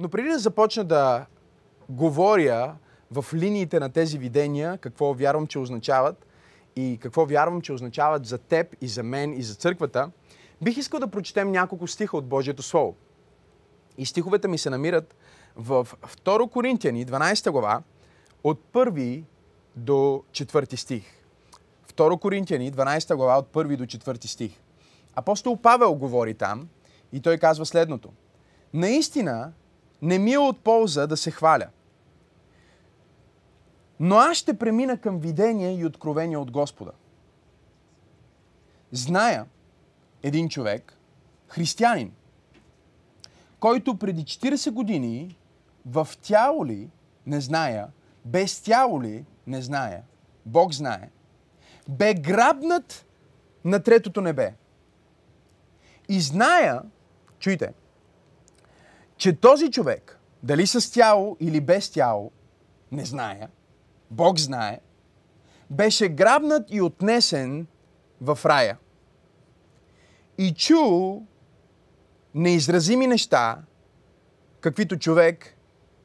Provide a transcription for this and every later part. Но преди да започна да говоря в линиите на тези видения, какво вярвам, че означават и какво вярвам, че означават за теб и за мен и за църквата, бих искал да прочетем няколко стиха от Божието Слово. И стиховете ми се намират в Второ Коринтияни, 12 глава, от 1 до 4 стих. Второ Коринтияни, 12 глава, от 1 до 4 стих. Апостол Павел говори там и той казва следното. Наистина не ми е от полза да се хваля, но аз ще премина към видение и откровение от Господа. Зная един човек, християнин, който преди 40 години в тяло ли не зная, без тяло ли не зная, Бог знае, бе грабнат на третото небе. И зная, чуйте, че този човек, дали с тяло или без тяло, не зная, Бог знае, беше грабнат и отнесен в рая. И чу неизразими неща, каквито човек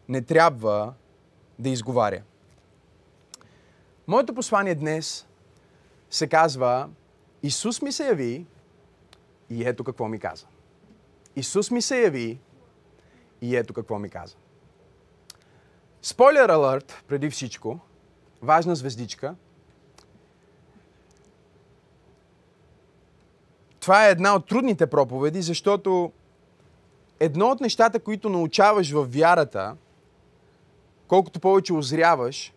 не трябва да изговаря. Моето послание днес се казва Исус ми се яви и ето какво ми каза. Исус ми се яви и ето какво ми каза. Спойлер алърт, преди всичко, важна звездичка. Това е една от трудните проповеди, защото едно от нещата, които научаваш във вярата, колкото повече озряваш,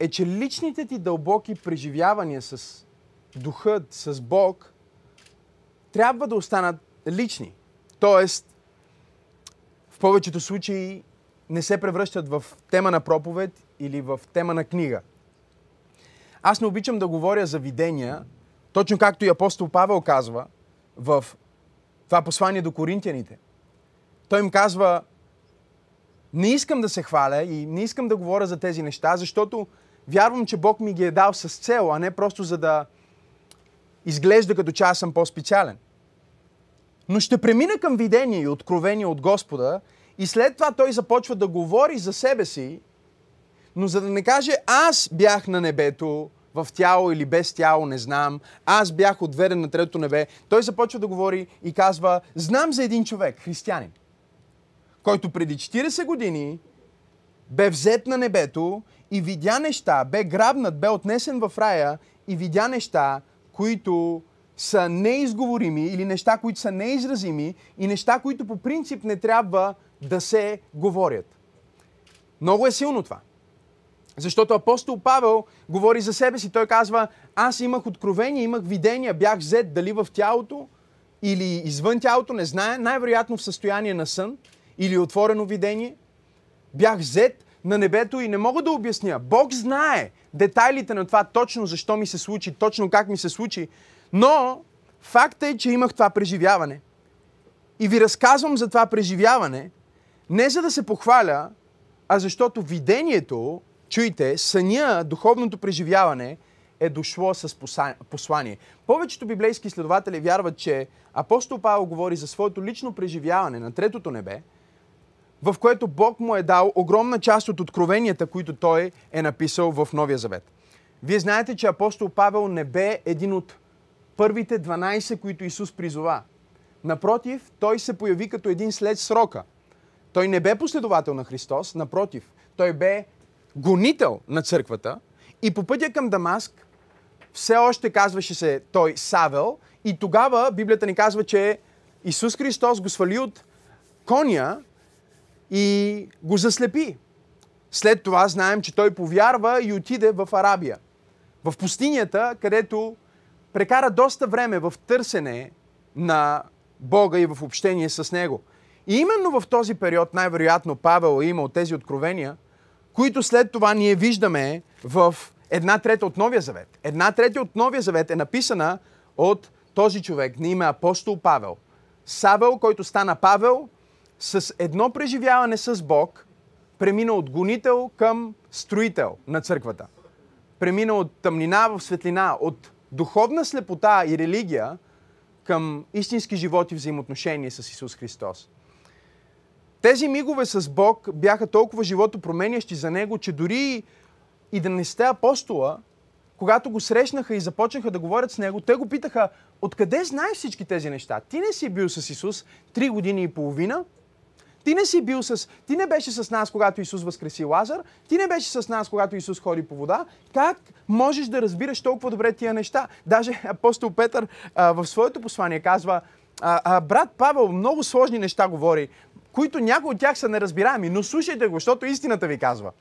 е, че личните ти дълбоки преживявания с духът, с Бог, трябва да останат лични. Тоест, в повечето случаи не се превръщат в тема на проповед или в тема на книга. Аз не обичам да говоря за видения, точно както и апостол Павел казва в това послание до коринтияните. Той им казва, не искам да се хваля и не искам да говоря за тези неща, защото вярвам, че Бог ми ги е дал с цел, а не просто за да изглежда като че аз съм по-специален. Но ще премина към видение и откровение от Господа и след това той започва да говори за себе си, но за да не каже аз бях на небето, в тяло или без тяло, не знам, аз бях отведен на третото небе, той започва да говори и казва, знам за един човек, християнин, който преди 40 години бе взет на небето и видя неща, бе грабнат, бе отнесен в рая и видя неща, които са неизговорими или неща, които са неизразими и неща, които по принцип не трябва да се говорят. Много е силно това. Защото апостол Павел говори за себе си. Той казва, аз имах откровение, имах видение, бях взет дали в тялото или извън тялото, не знае, най-вероятно в състояние на сън или отворено видение. Бях взет на небето и не мога да обясня. Бог знае детайлите на това, точно защо ми се случи, точно как ми се случи. Но факт е, че имах това преживяване. И ви разказвам за това преживяване, не за да се похваля, а защото видението, чуйте, съня, духовното преживяване е дошло с послание. Повечето библейски изследователи вярват, че апостол Павел говори за своето лично преживяване на третото небе, в което Бог му е дал огромна част от откровенията, които той е написал в Новия Завет. Вие знаете, че апостол Павел не бе един от първите 12, които Исус призова. Напротив, той се появи като един след срока. Той не бе последовател на Христос, напротив, той бе гонител на църквата и по пътя към Дамаск все още казваше се той Савел и тогава Библията ни казва, че Исус Христос го свали от коня и го заслепи. След това знаем, че той повярва и отиде в Арабия, в пустинята, където прекара доста време в търсене на Бога и в общение с Него. И именно в този период най-вероятно Павел е имал тези откровения, които след това ние виждаме в една трета от Новия Завет. Една трета от Новия Завет е написана от този човек на име апостол Павел. Савел, който стана Павел, с едно преживяване с Бог, премина от гонител към строител на църквата. Премина от тъмнина в светлина, от духовна слепота и религия към истински живот и взаимоотношения с Исус Христос. Тези мигове с Бог бяха толкова животопроменящи за него, че дори и да не сте апостола, когато го срещнаха и започнаха да говорят с него, те го питаха: откъде знаеш всички тези неща? Ти не си бил с Исус 3 години и половина, ти не беше с нас, когато Исус възкреси Лазар, ти не беше с нас, когато Исус ходи по вода. Как можеш да разбираш толкова добре тия неща? Даже апостол Петър в своето послание казва: брат Павел много сложни неща говори, които някои от тях са неразбираеми, но слушайте го, защото истината ви казва.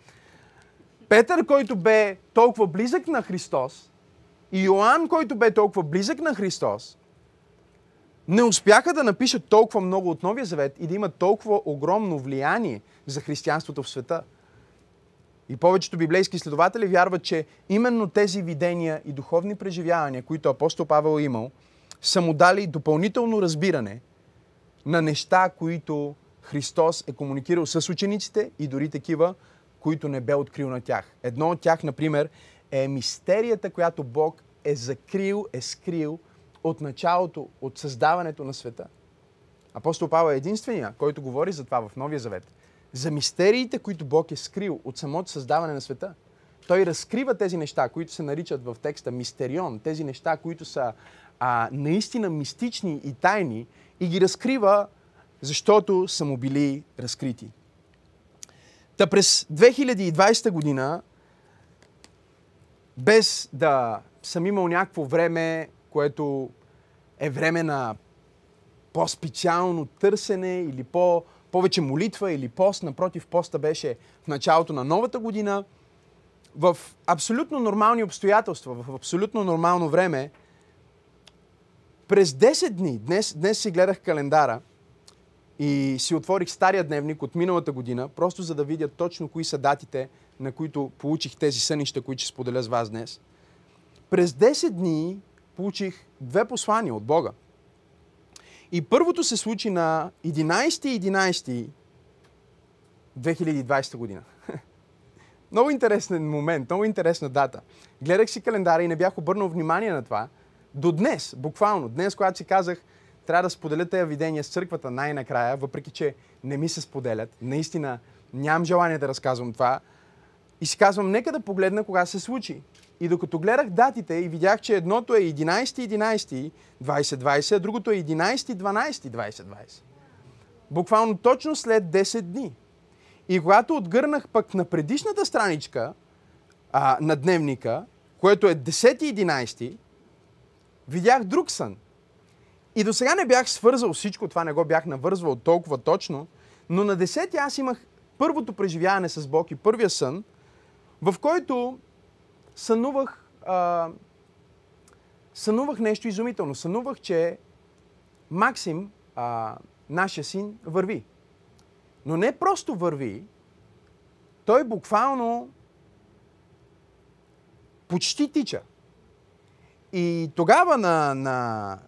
Петър, който бе толкова близък на Христос, и Йоан, който бе толкова близък на Христос, не успяха да напишат толкова много от Новия Завет и да имат толкова огромно влияние за християнството в света. И повечето библейски изследователи вярват, че именно тези видения и духовни преживявания, които апостол Павел имал, са му дали допълнително разбиране на неща, които Христос е комуникирал с учениците и дори такива, които не бе открил на тях. Едно от тях, например, е мистерията, която Бог е закрил, е скрил от началото, от създаването на света. Апостол Павел е единствения, който говори за това в Новия Завет. За мистериите, които Бог е скрил от самото създаване на света. Той разкрива тези неща, които се наричат в текста мистерион, тези неща, които са наистина мистични и тайни, и ги разкрива, защото са му били разкрити. Та през 2020 година, без да съм имал някакво време, което е време на по-специално търсене или повече молитва или пост, напротив, поста беше в началото на новата година, в абсолютно нормални обстоятелства, в абсолютно нормално време, през 10 дни, днес си гледах календара и си отворих стария дневник от миналата година, просто за да видя точно кои са датите, на които получих тези сънища, които ще споделя с вас днес. През 10 дни получих 2 послания от Бога. И първото се случи на 11.11.2020 година. Много интересен момент, много интересна дата. Гледах си календара и не бях обърнал внимание на това. До днес, буквално, днес, когато си казах, трябва да споделя тези видения с църквата най-накрая, въпреки че не ми се споделят. Наистина нямам желание да разказвам това. И си казвам, нека да погледна кога се случи. И докато гледах датите и видях, че едното е 11.11.2020, а другото е 11.12.2020. Буквално точно след 10 дни. И когато отгърнах пък на предишната страничка на дневника, което е 10.11, видях друг сън. И до сега не бях свързал всичко, това не го бях навързвал толкова точно, но на 10 аз имах първото преживяване с Бог и първия сън, в който сънувах нещо изумително. Сънувах, че Максим, нашия син, върви. Но не просто върви, той буквално почти тича. И тогава на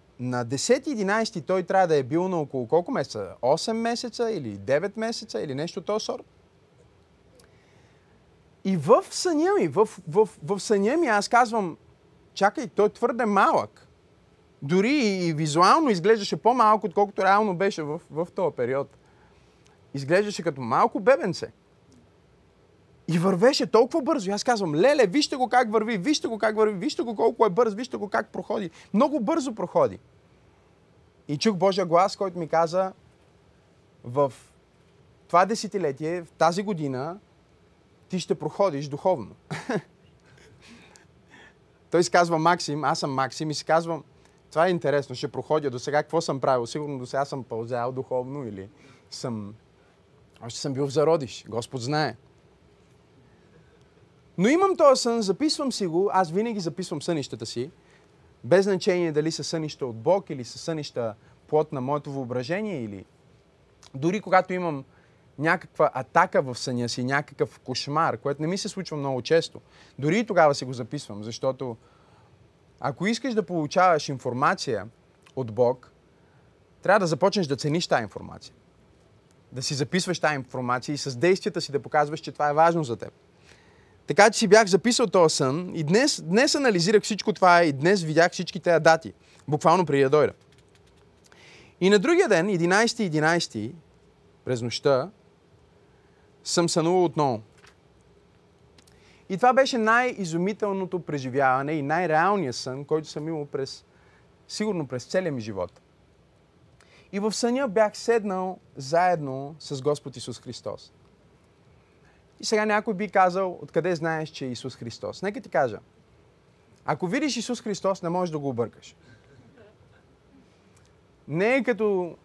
10-11 той трябва да е бил на около колко месеца? 8 месеца или 9 месеца или нещо този сорт. И в съня ми, в съня ми аз казвам, чакай, той е твърде малък. Дори и визуално изглеждаше по-малко, отколкото реално беше в този период. Изглеждаше като малко бебенце. И вървеше толкова бързо. И аз казвам, леле, вижте го как върви, вижте го как върви, вижте го колко е бърз, вижте го как проходи. Много бързо проходи. И чух Божия глас, който ми каза, в това десетилетие, в тази година, ти ще проходиш духовно. Той си казва Максим, аз съм Максим и си казвам, това е интересно, ще проходя. До сега какво съм правил? Сигурно до сега съм пълзял духовно или още съм бил в зародиш. Господ знае. Но имам този сън, записвам си го, аз винаги записвам сънищата си, без значение дали са сънища от Бог или са сънища плод на моето въображение или дори когато имам някаква атака в съня си, някакъв кошмар, което не ми се случва много често. Дори и тогава си го записвам, защото ако искаш да получаваш информация от Бог, трябва да започнеш да цениш тази информация. Да си записваш тази информация и с действията си да показваш, че това е важно за теб. Така че си бях записал този сън и днес анализирах всичко това и днес видях всички тези дати, буквално преди да дойда. И на другия ден, 11.11, през нощта, съм сънувал отново. И това беше най-изумителното преживяване и най-реалният сън, който съм имал сигурно през целия ми живот. И в съня бях седнал заедно с Господ Исус Христос. И сега някой би казал, откъде знаеш, че е Исус Христос? Нека ти кажа, ако видиш Исус Христос, не можеш да го объркаш. Не е като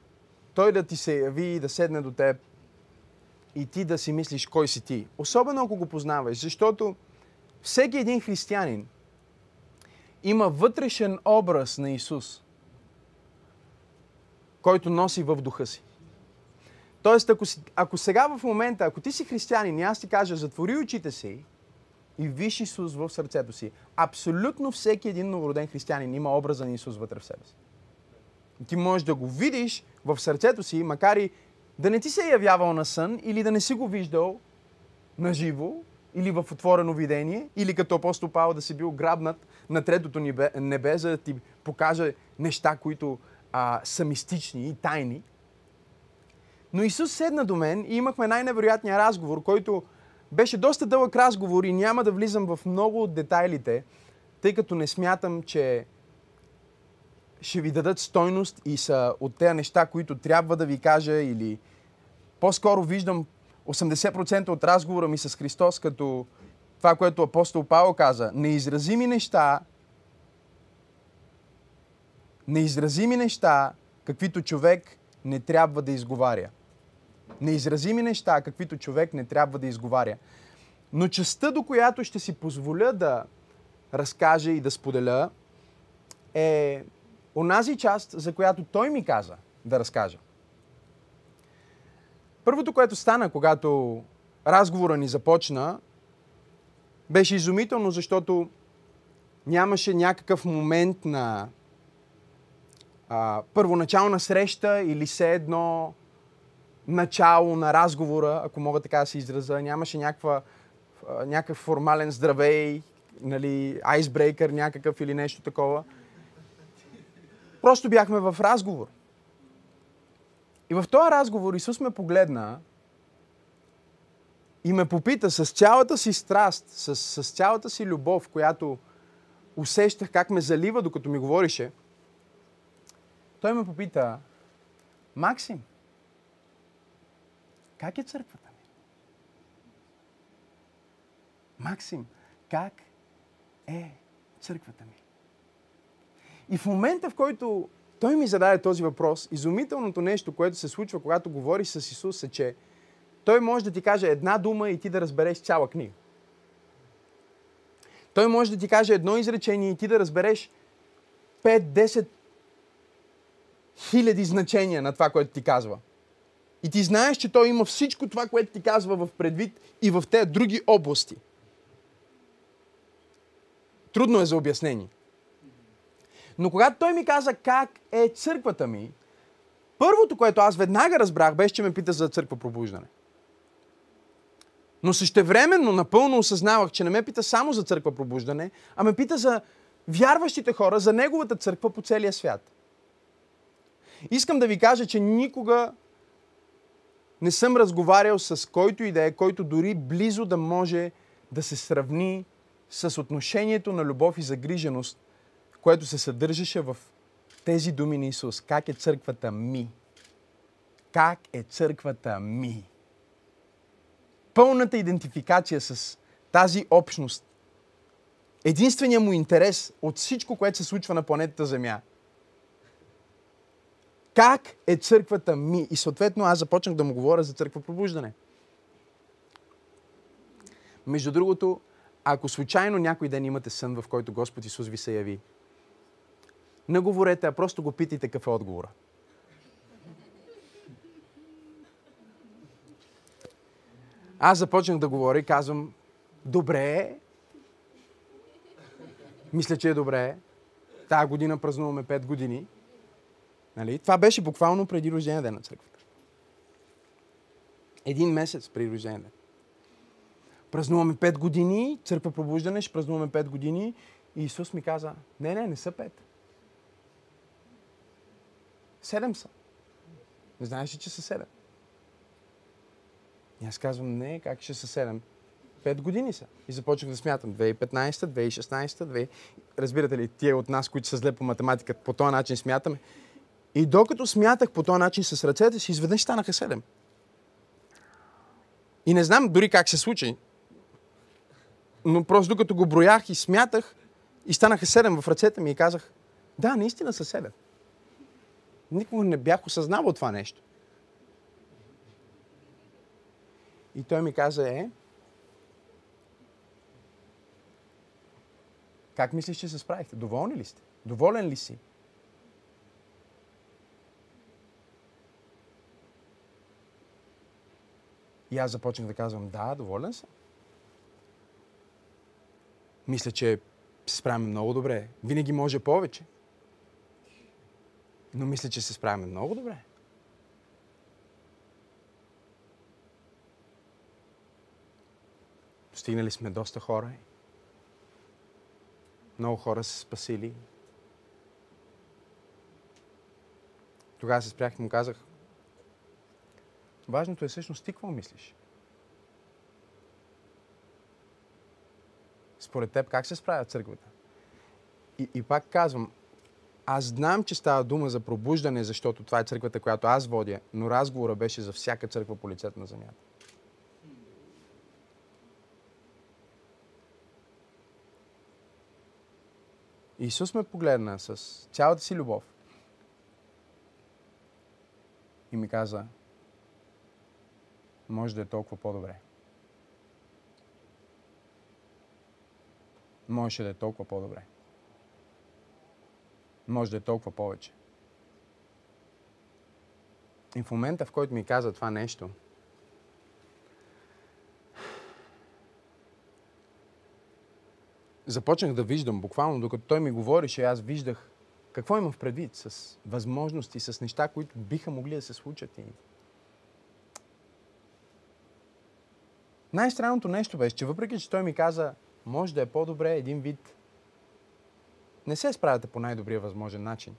Той да ти се яви и да седне до теб и ти да си мислиш кой си ти. Особено ако го познаваш, защото всеки един християнин има вътрешен образ на Исус, който носи в духа си. Тоест, ако сега в момента, ако ти си християнин и аз ти кажа, затвори очите си и виж Исус в сърцето си, абсолютно всеки един новороден християнин има образа на Исус вътре в себе си. Ти можеш да го видиш в сърцето си, макар и да не ти се е явявал на сън, или да не си го виждал наживо, или в отворено видение, или като апостол Павел да си бил грабнат на третото небе, за да ти покаже неща, които са мистични и тайни. Но Исус седна до мен и имахме най-невероятния разговор, който беше доста дълъг разговор и няма да влизам в много от детайлите, тъй като не смятам, че ще ви дадат стойност и са от тези неща, които трябва да ви кажа, или по-скоро виждам 80% от разговора ми с Христос като това, което апостол Павел каза. Неизразими неща, каквито човек не трябва да изговаря. Неизразими неща, каквито човек не трябва да изговаря. Но частта, до която ще си позволя да разкажа и да споделя, е онази част, за която Той ми каза да разкажа. Първото, което стана, когато разговора ни започна, беше изумително, защото нямаше някакъв момент на първоначална среща или все едно начало на разговора, ако мога така да се израза. Нямаше някакъв формален здравей, нали, айсбрейкър някакъв или нещо такова. Просто бяхме в разговор. И в този разговор Исус ме погледна и ме попита с цялата си страст, с цялата си любов, която усещах как ме залива, докато ми говореше. Той ме попита: Максим, как е църквата ми? Максим, как е църквата ми? И в момента, в който Той ми зададе този въпрос, изумителното нещо, което се случва, когато говориш с Исус, е, че Той може да ти каже една дума и ти да разбереш цяла книга. Той може да ти каже едно изречение и ти да разбереш 5-10 хиляди значения на това, което ти казва. И ти знаеш, че Той има всичко това, което ти казва в предвид и в тези други области. Трудно е за обяснение. Но когато Той ми каза как е църквата ми, първото, което аз веднага разбрах, беше, че ме пита за Църква Пробуждане. Но същевременно напълно осъзнавах, че не ме пита само за Църква Пробуждане, а ме пита за вярващите хора, за Неговата църква по целия свят. Искам да ви кажа, че никога не съм разговарял с който и да е, който дори близо да може да се сравни с отношението на любов и загриженост, което се съдържаше в тези думи на Исус. Как е църквата ми? Как е църквата ми? Пълната идентификация с тази общност. Единственият му интерес от всичко, което се случва на планетата Земя. Как е църквата ми? И съответно аз започнах да му говоря за Църква Пробуждане. Между другото, ако случайно някой ден имате сън, в който Господ Исус ви се яви, не говорете, а просто го питайте какъв е отговора. Аз започнах да говоря и казвам: добре, мисля, че е добре. Тая година празнуваме 5 години. Нали? Това беше буквално преди рождения ден на църквата. 1 месец преди рождения ден. Празнуваме 5 години, Църква Пробуждане, ще празнуваме 5 години. И Исус ми каза: не са 5. 7 са. Не знаеш ли, че са 7? И аз казвам, не, как ще са 7? 5 години са. И започнах да смятам. 2015, 2016, 20... Разбирате ли, тия от нас, които са зле по математика, по този начин смятаме. И докато смятах по този начин с ръцете си, изведнъж станаха 7. И не знам дори как се случи. Но просто докато го броях и смятах, и станаха 7 в ръцете ми и казах, да, наистина са 7. Никога не бях осъзнавал това нещо. И той ми каза, как мислиш, че се справихте? Доволни ли сте? Доволен ли си? И аз започнах да казвам, да, доволен съм. Мисля, че се справим много добре. Винаги може повече. Но мисля, че се справим много добре. Достигнали сме доста хора. Много хора са спасили. Тогава се спрях и му казах, важното е всъщност ти какво мислиш. Според теб как се справя църквата? И пак казвам, аз знам, че става дума за пробуждане, защото това е църквата, която аз водя, но разговора беше за всяка църква по лицето на земята. Исус ме погледна с цялата си любов и ми каза, може да е толкова по-добре. Можеше да е толкова по-добре. Може да е толкова повече. И в момента, в който ми каза това нещо, започнах да виждам, буквално, докато той ми говореше, аз виждах какво имам в предвид с възможности, с неща, които биха могли да се случат. И... най-странното нещо беше, че въпреки, че той ми каза, може да е по-добре един вид, не се справяте по най-добрия възможен начин.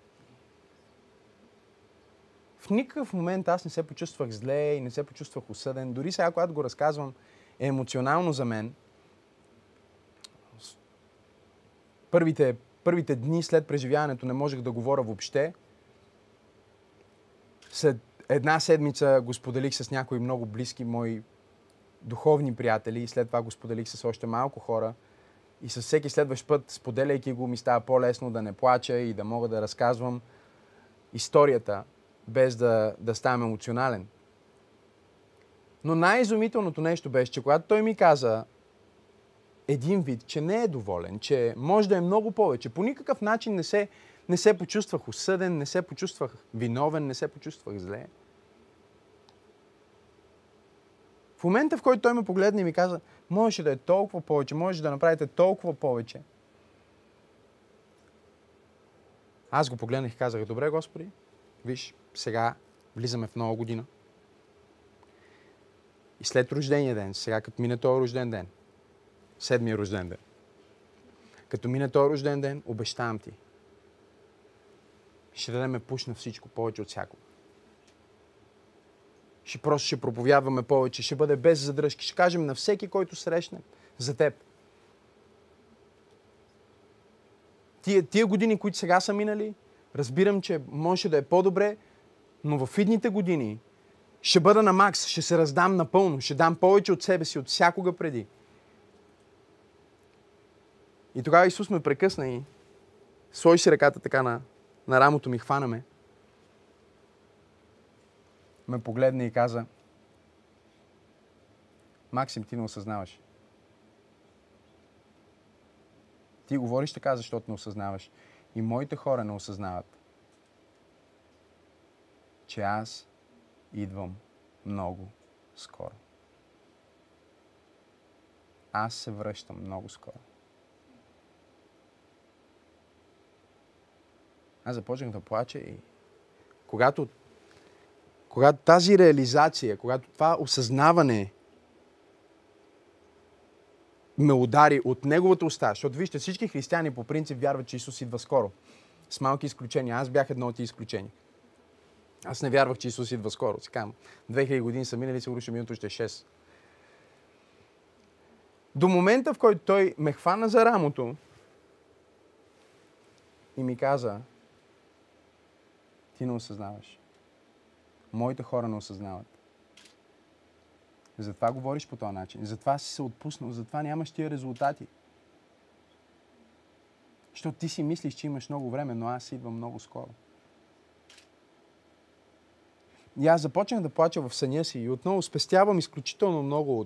В никакъв момент аз не се почувствах зле и не се почувствах осъден. Дори сега, когато го разказвам, е емоционално за мен. Първите дни след преживяването не можех да говоря въобще. След една седмица го споделих с някои много близки мои духовни приятели и след това го споделих с още малко хора. И със всеки следващ път, споделяйки го, ми става по-лесно да не плача и да мога да разказвам историята, без да ставам емоционален. Но най-изумителното нещо беше, че когато той ми каза един вид, че не е доволен, че може да е много повече, по никакъв начин не се почувствах осъден, не се почувствах виновен, не се почувствах зле. В момента, в който той ме погледна и ми каза, можеше да е толкова повече, можеше да направите толкова повече. Аз го погледнах и казах, добре, Господи, виж, сега влизаме в нова година. И след рождения ден, сега като мине този рожден ден, седмия рожден ден, като мине този рожден ден, обещавам ти, ще дадем пуш на всичко, повече от всякога. Ще проповядваме повече, ще бъде без задръжки. Ще кажем на всеки, който срещне за теб. Тия години, които сега са минали, разбирам, че може да е по-добре, но в идните години ще бъда на макс, ще се раздам напълно, ще дам повече от себе си, от всякога преди. И тогава Исус ме прекъсна и сложи си ръката така на рамото ми, хванаме. Ме погледна и каза, Максим, ти не осъзнаваш. Ти говориш така, защото не осъзнаваш. И моите хора не осъзнават, че аз идвам много скоро. Аз се връщам много скоро. Аз започнах да плача и когато тази реализация, когато това осъзнаване ме удари от неговата уста, защото вижте, всички християни по принцип вярват, че Исус идва скоро. С малки изключения. Аз бях едно от тези изключения. Аз не вярвах, че Исус идва скоро. Казвам, 2000 години са минали, сигурно ще минуто ще е 6. До момента, в който той ме хвана за рамото и ми каза: ти не осъзнаваш. Моите хора не осъзнават. Затова говориш по този начин. Затова си се отпуснал. Затова нямаш тия резултати. Защото ти си мислиш, че имаш много време, но аз идвам много скоро. И аз започнах да плача в съня си и отново спестявам изключително много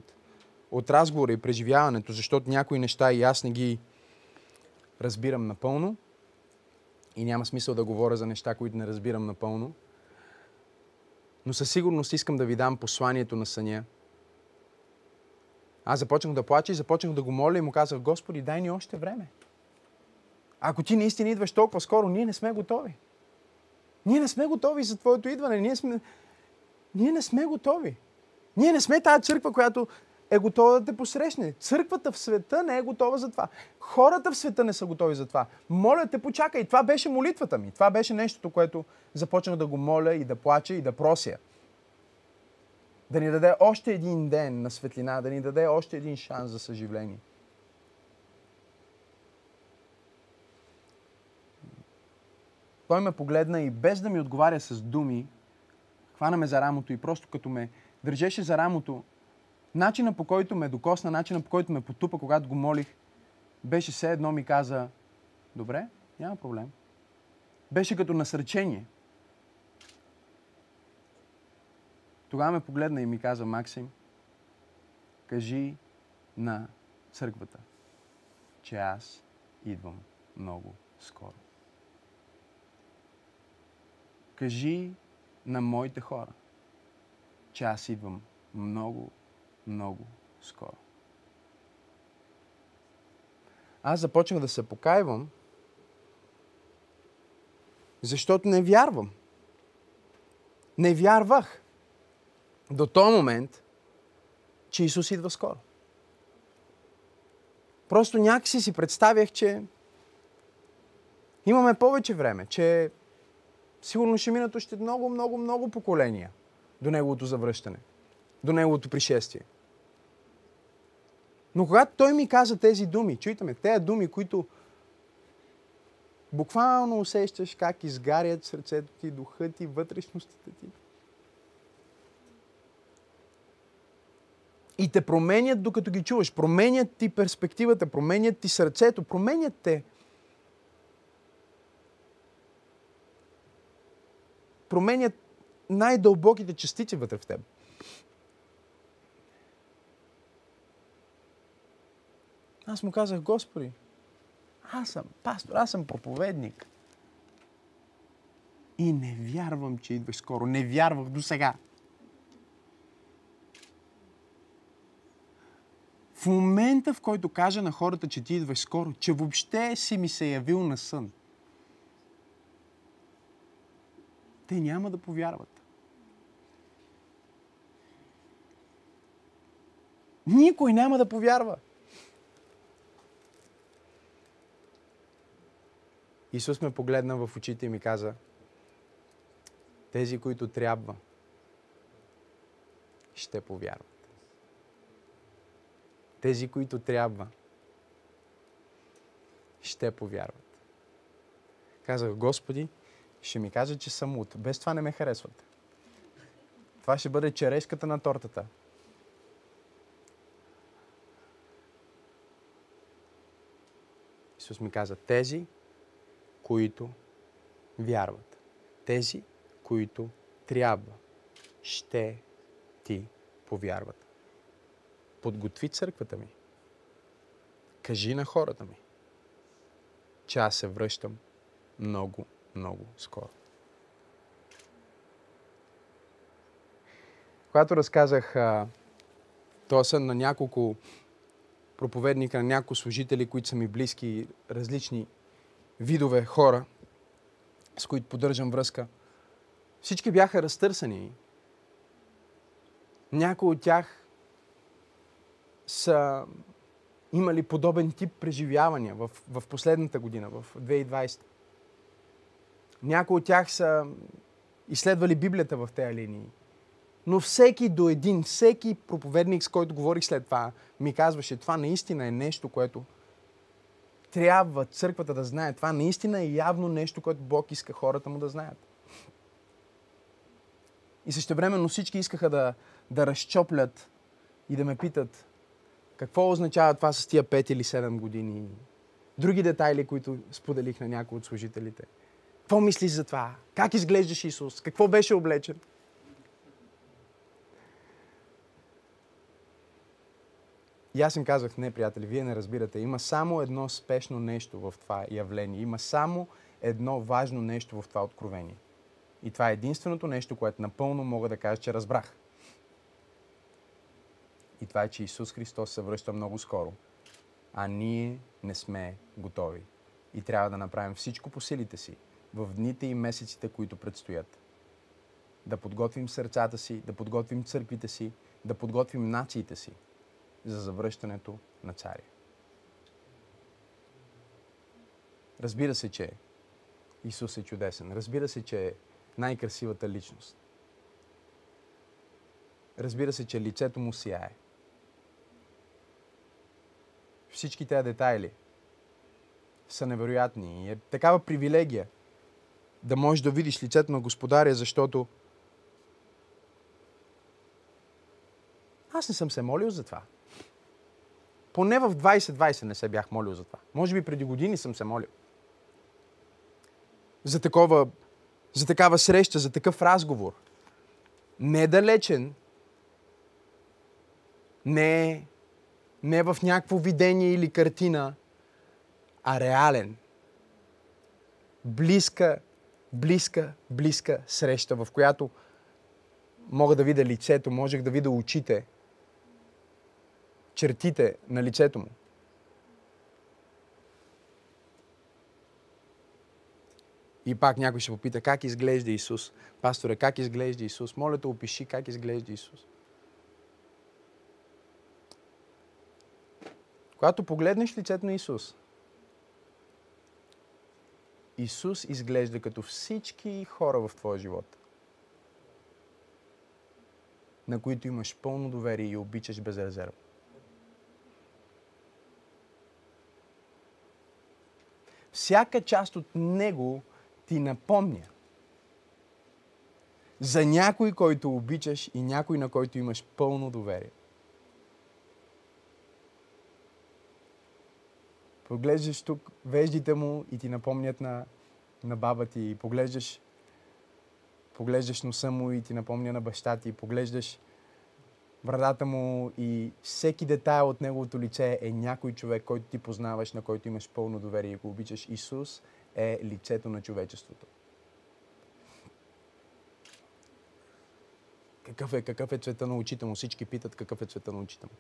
от разговора и преживяването, защото някои неща и аз не ги разбирам напълно и няма смисъл да говоря за неща, които не разбирам напълно. Но със сигурност искам да ви дам посланието на съня. Аз започнах да плача и започнах да го моля и му казах: Господи, дай ни още време. Ако ти наистина идваш толкова скоро, ние не сме готови. Ние не сме готови за твоето идване. Ние не сме готови. Ние не сме тази църква, която е готова да те посрещне. Църквата в света не е готова за това. Хората в света не са готови за това. Моля те, почакай. Това беше молитвата ми. Това беше нещото, което започнах да го моля и да плача и да прося. Да ни даде още един ден на светлина, да ни даде още един шанс за съживление. Той ме погледна и без да ми отговаря с думи, хвана ме за рамото и просто като ме държеше за рамото, начина по който ме докосна, начина по който ме потупа, когато го молих, беше все едно ми каза: добре, няма проблем. Беше като насърчение. Тогава ме погледна и ми каза: Максим, кажи на църквата, че аз идвам много скоро. Кажи на моите хора, че аз идвам много, много скоро. Аз започнах да се покайвам, защото не вярвам. Не вярвах до този момент, че Исус идва скоро. Просто някакси си представях, че имаме повече време, че сигурно ще минат още много, много, много поколения до неговото завръщане, до неговото пришествие. Но когато той ми каза тези думи, чуйте ме, тези думи, които буквално усещаш как изгарят сърцето ти, духът ти, вътрешностите ти. И те променят, докато ги чуваш. Променят ти перспективата, променят ти сърцето, променят те. Променят най-дълбоките частици вътре в теб. Аз му казах: Господи, аз съм пастор, аз съм проповедник. И не вярвам, че идваш скоро. Не вярвах до сега. В момента, в който кажа на хората, че ти идваш скоро, че въобще си ми се явил на сън, те няма да повярват. Никой няма да повярва. Исус ме погледна в очите и ми каза: тези, които трябва, ще повярват. Тези, които трябва, ще повярват. Казах: Господи, ще ми кажа, че съм луд. Без това не ме харесват. Това ще бъде черешката на тортата. Исус ми каза: тези, които вярват. Тези, които трябва, ще ти повярват. Подготви църквата ми. Кажи на хората ми, че аз се връщам много, много скоро. Когато разказах този сън на няколко проповедника, на няколко служители, които са ми близки, различни видове хора, с които поддържам връзка, всички бяха разтърсени. Някои от тях са имали подобен тип преживявания в последната година, в 2020. Някои от тях са изследвали Библията в тези линии. Но всеки до един, всеки проповедник, с който говорих след това, ми казваше, това наистина е нещо, което трябва църквата да знае. Това наистина е явно нещо, което Бог иска хората му да знаят. И същевременно всички искаха да разчоплят и да ме питат какво означава това с тия 5 или 7 години. Други детайли, които споделих на някои от служителите. Какво мислиш за това? Как изглеждаше Исус? Какво беше облечен? И аз им казах, не, приятели, вие не разбирате. Има само едно спешно нещо в това явление. Има само едно важно нещо в това откровение. И това е единственото нещо, което напълно мога да кажа, че разбрах. И това е, че Исус Христос се връща много скоро. А ние не сме готови. И трябва да направим всичко по силите си в дните и месеците, които предстоят. Да подготвим сърцата си, да подготвим църквите си, да подготвим нациите си за завръщането на царя. Разбира се, че Исус е чудесен. Разбира се, че е най-красивата личност. Разбира се, че лицето му сияе. Всички тези детайли са невероятни. И е такава привилегия да можеш да видиш лицето на Господаря, защото аз не съм се молил за това. Поне в 2020 не се бях молил за това. Може би преди години съм се молил. За такава среща, за такъв разговор. Недалечен, не в някакво видение или картина, а реален. Близка среща, в която мога да видя лицето, можех да видя очите, чертите на лицето му. И пак някой ще попита, как изглежда Исус? Пасторе, как изглежда Исус? Моля те, опиши как изглежда Исус. Когато погледнеш лицето на Исус, Исус изглежда като всички хора в твоя живот, на които имаш пълно доверие и обичаш без резерва. Всяка част от Него ти напомня за някой, който обичаш и някой, на който имаш пълно доверие. Поглеждаш тук веждите му и ти напомнят на баба ти. Поглеждаш носа му и ти напомня на баща ти. Поглеждаш брадата му и всеки детайл от неговото лице е някой човек, който ти познаваш, на който имаш пълно доверие и го обичаш. Исус е лицето на човечеството. Какъв е цвета на очите му? Всички питат какъв е цвета на очите му.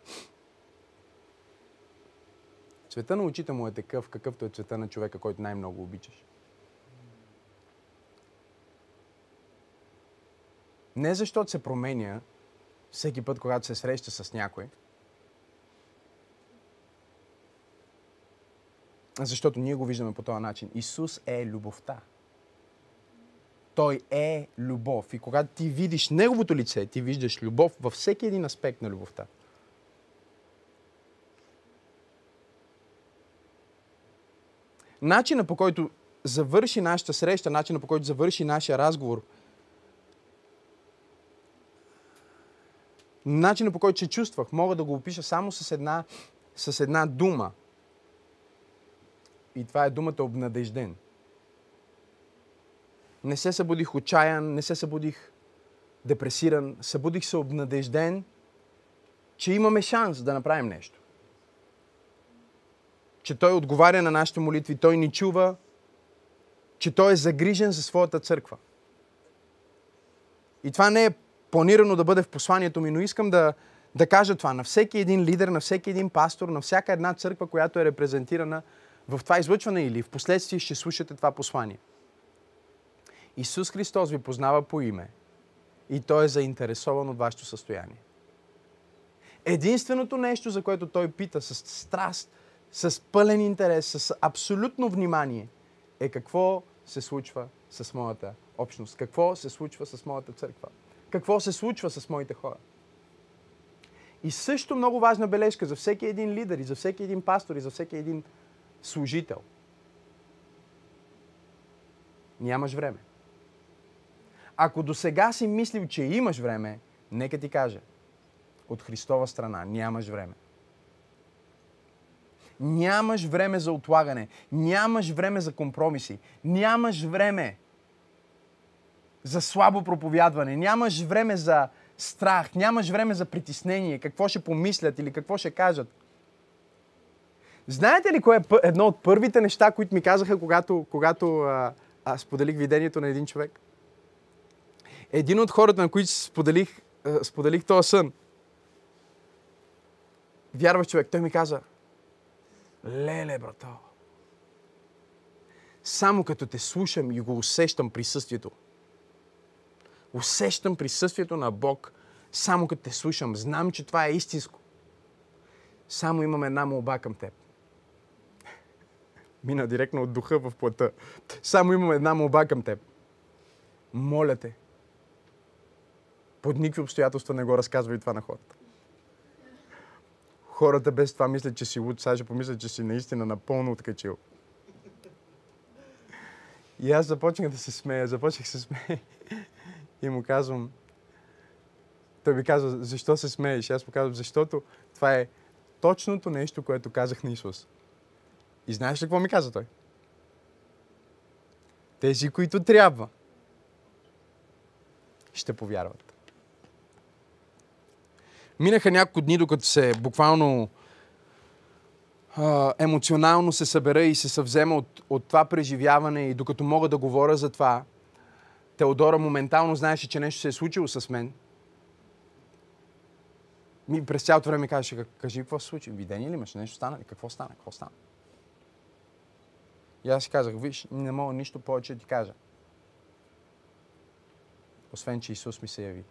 Цвета на очите му е такъв, какъвто е цвета на човека, който най-много обичаш. Не защото се променя всеки път, когато се среща с някой, защото ние го виждаме по този начин. Исус е любовта. Той е любов. И когато ти видиш Неговото лице, ти виждаш любов във всеки един аспект на любовта. Начина, по който завърши нашата среща, начина, по който завърши нашия разговор, начина, по който се чувствах, мога да го опиша само с една дума. И това е думата обнадежден. Не се събудих отчаян, не се събудих депресиран, събудих се обнадежден, че имаме шанс да направим нещо. Че Той отговаря на нашите молитви, Той ни чува, че Той е загрижен за своята църква. И това не е планирано да бъде в посланието ми, но искам да кажа това на всеки един лидер, на всеки един пастор, на всяка една църква, която е репрезентирана в това излъчване или в последствие ще слушате това послание. Исус Христос ви познава по име и Той е заинтересован от вашето състояние. Единственото нещо, за което Той пита с страст, с пълен интерес, с абсолютно внимание, е какво се случва с моята общност? Какво се случва с моята църква? Какво се случва с моите хора? И също много важна бележка за всеки един лидер, и за всеки един пастор, и за всеки един служител. Нямаш време. Ако досега си мислил, че имаш време, нека ти кажа, от Христова страна нямаш време. Нямаш време за отлагане, нямаш време за компромиси, нямаш време за слабо проповядване, нямаш време за страх, нямаш време за притеснение, какво ще помислят или какво ще кажат. Знаете ли кое е едно от първите неща, които ми казаха, когато споделих видението на един човек? Един от хората, на които споделих този сън, вярваш човек, той ми каза: "Леле, брато, само като те слушам и го усещам присъствието. Усещам присъствието на Бог, само като те слушам. Знам, че това е истинско. Само имам една молба към теб." Мина директно от духа в плътта. Само имам една молба към теб. Моля те, под никакви обстоятелства не го разказвай това на хората. Хората без това мислят, че си луд. Сега ще помислят, че си наистина напълно откачил. И аз започнах да се смея. И му казвам... Той ми казва: "Защо се смееш?" Аз му казвам: "Защото това е точното нещо, което казах на Исус." И знаеш ли какво ми каза той? "Тези, които трябва, ще повярват." Минаха няколко дни, докато се буквално емоционално се събера и се съвзема от това преживяване и докато мога да говоря за това. Теодора моментално знаеше, че нещо се е случило с мен. Ми през цялото време казваше: "Кажи, какво се случи? Видение ли имаш? Нещо стана ли? Какво стана? Какво стана?" И аз си казах: "Виж, не мога нищо повече да ти кажа. Освен, че Исус ми се яви."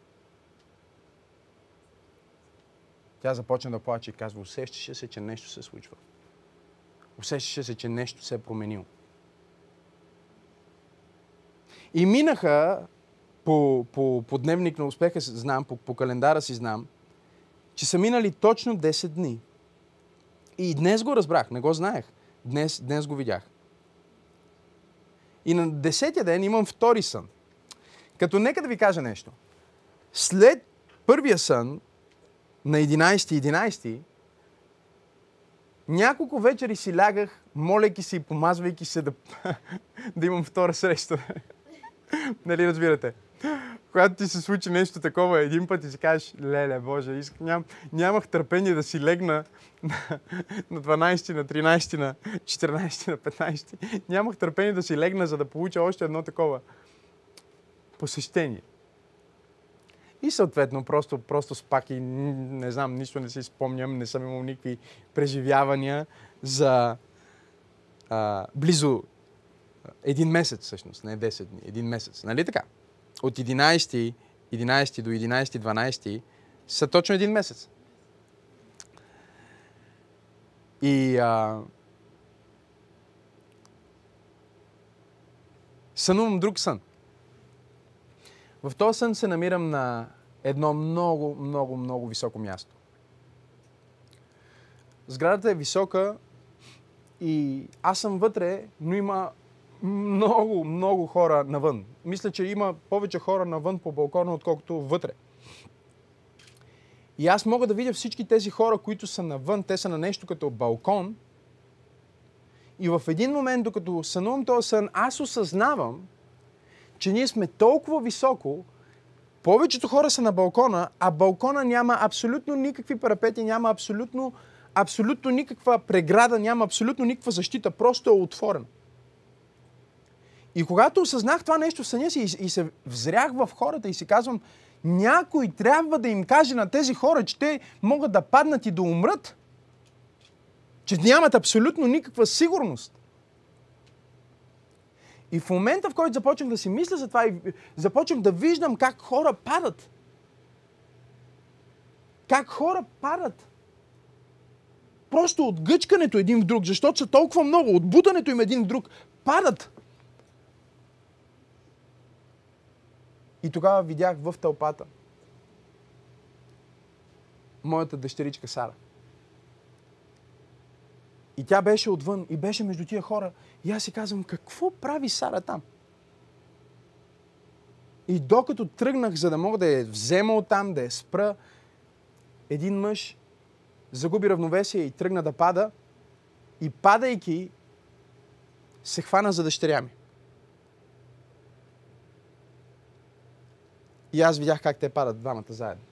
Тя започна да плаче и казва: "Усещаше се, че нещо се случва. Усещаше се, че нещо се е променило." И минаха по дневник на успеха, знам, по календара си знам, че са минали точно 10 дни. И днес го разбрах, не го знаех. Днес го видях. И на 10-я ден имам втори сън. Като нека да ви кажа нещо. След първия сън, на 11.11, няколко вечери си лягах, молейки се и помазвайки се да имам втора среща. Нали разбирате? Когато ти се случи нещо такова един път и си кажеш: "Леле, Боже, нямах търпение да си легна на 12, на 13, на 14, на 15. Нямах търпение да си легна, за да получа още едно такова посещение." И съответно, просто спак и не знам, нищо не си спомням, не съм имал никакви преживявания за близо един месец всъщност, не 10 дни, един месец, нали така? От 11 до 11-12 са точно един месец. И сънувам друг сън. В този сън се намирам на едно много, много, много високо място. Сградата е висока и аз съм вътре, но има много, много хора навън. Мисля, че има повече хора навън по балкона, отколкото вътре. И аз мога да видя всички тези хора, които са навън. Те са на нещо като балкон. И в един момент, докато сънувам този сън, аз осъзнавам, че ние сме толкова високо, повечето хора са на балкона, а балкона няма абсолютно никакви парапети, няма абсолютно никаква преграда, няма абсолютно никаква защита, просто е отворен. И когато осъзнах това нещо в съня си и се взрях в хората и си казвам: "Някой трябва да им каже на тези хора, че те могат да паднат и да умрат, че нямат абсолютно никаква сигурност." И в момента, в който започнах да си мисля за това и започнах да виждам как хора падат. Как хора падат. Просто от гъчкането един в друг, защото са толкова много, от бутането им един в друг, падат. И тогава видях в тълпата моята дъщеричка Сара. И тя беше отвън и беше между тия хора. И аз си казвам, какво прави Сара там? И докато тръгнах, за да мога да я взема оттам, да я спра, един мъж загуби равновесие и тръгна да пада. И падайки, се хвана за дъщеря ми. И аз видях как те падат двамата заедно.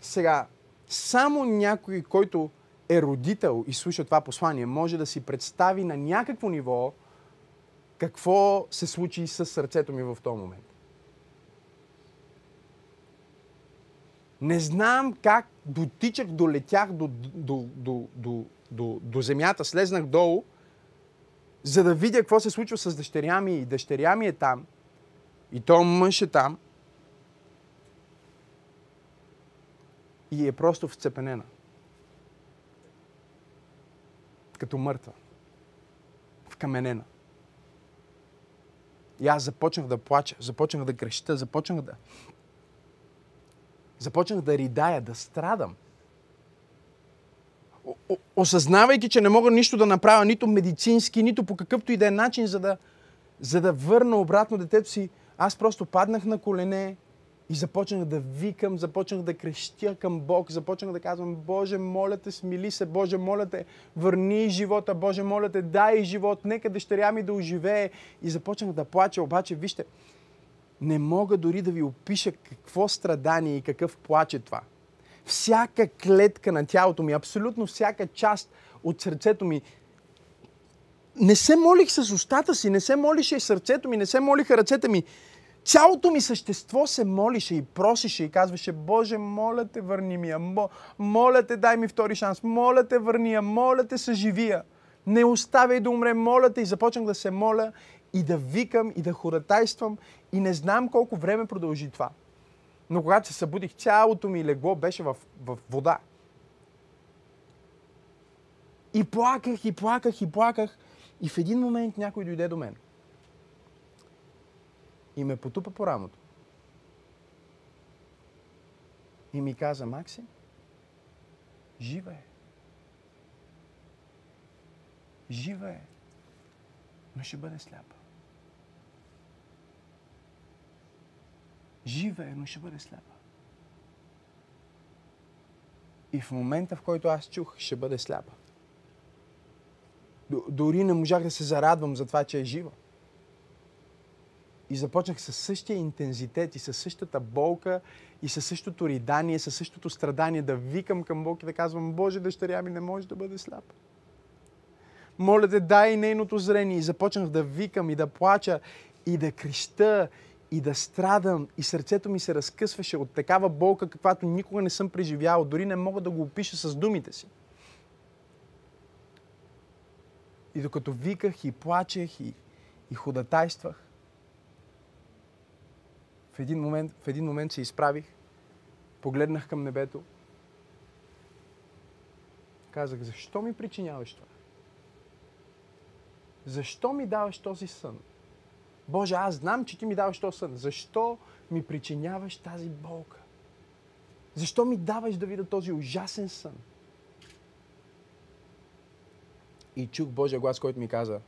Сега, само някой, който е родител и слуша това послание, може да си представи на някакво ниво какво се случи с сърцето ми в този момент. Не знам как дотичах, долетях до земята, слезнах долу, за да видя какво се случва с дъщеря ми. И дъщеря ми е там, и този мъж е там, и е просто вцепенена. Като мъртва. Вкаменена. И аз започнах да плача, започнах да креща, започнах да ридая, да страдам. Осъзнавайки, че не мога нищо да направя, нито медицински, нито по какъвто и да е начин, за да върна обратно детето си, аз просто паднах на колене и започнах да викам, започнах да крещя към Бог, започнах да казвам, Боже, моля те, смили се, Боже, моля те, върни живота, Боже, моля те, дай живот, нека дъщеря ми да оживее. И започнах да плача, обаче, вижте, не мога дори да ви опиша какво страдание и какъв плач е това. Всяка клетка на тялото ми, абсолютно всяка част от сърцето ми. Не се молих с устата си, не се молише и сърцето ми, не се молиха ръцете ми. Цялото ми същество се молише и просеше и казваше, Боже, моля те, върни ми я, моля те, дай ми втори шанс, моля те, върни я, моля те, съживи я, не оставяй да умре, моля те. И започнах да се моля и да викам и да хоратайствам и не знам колко време продължи това. Но когато се събудих, цялото ми легло беше в вода. И плаках, и плаках, и плаках. И в един момент някой дойде до мен. И ме потупа по рамото. И ми каза, Максим, жива е. Жива е. Но ще бъде сляпа. Жива е, но ще бъде сляпа. И в момента, в който аз чух, ще бъде сляпа. Дори не можах да се зарадвам за това, че е жива. И започнах със същия интензитет и със същата болка и със същото ридание, със същото страдание да викам към Бог и да казвам, Боже, дъщеря ми не може да бъде сляпа. Моля те, дай нейното зрение. И започнах да викам и да плача и да креща и да страдам. И сърцето ми се разкъсваше от такава болка, каквато никога не съм преживял. Дори не мога да го опиша с думите си. И докато виках и плачех и ходатайствах, в един момент се изправих, погледнах към небето, казах, защо ми причиняваш това? Защо ми даваш този сън? Боже, аз знам, че ти ми даваш този сън. Защо ми причиняваш тази болка? Защо ми даваш да видя този ужасен сън? И чух Божия глас, който ми каза,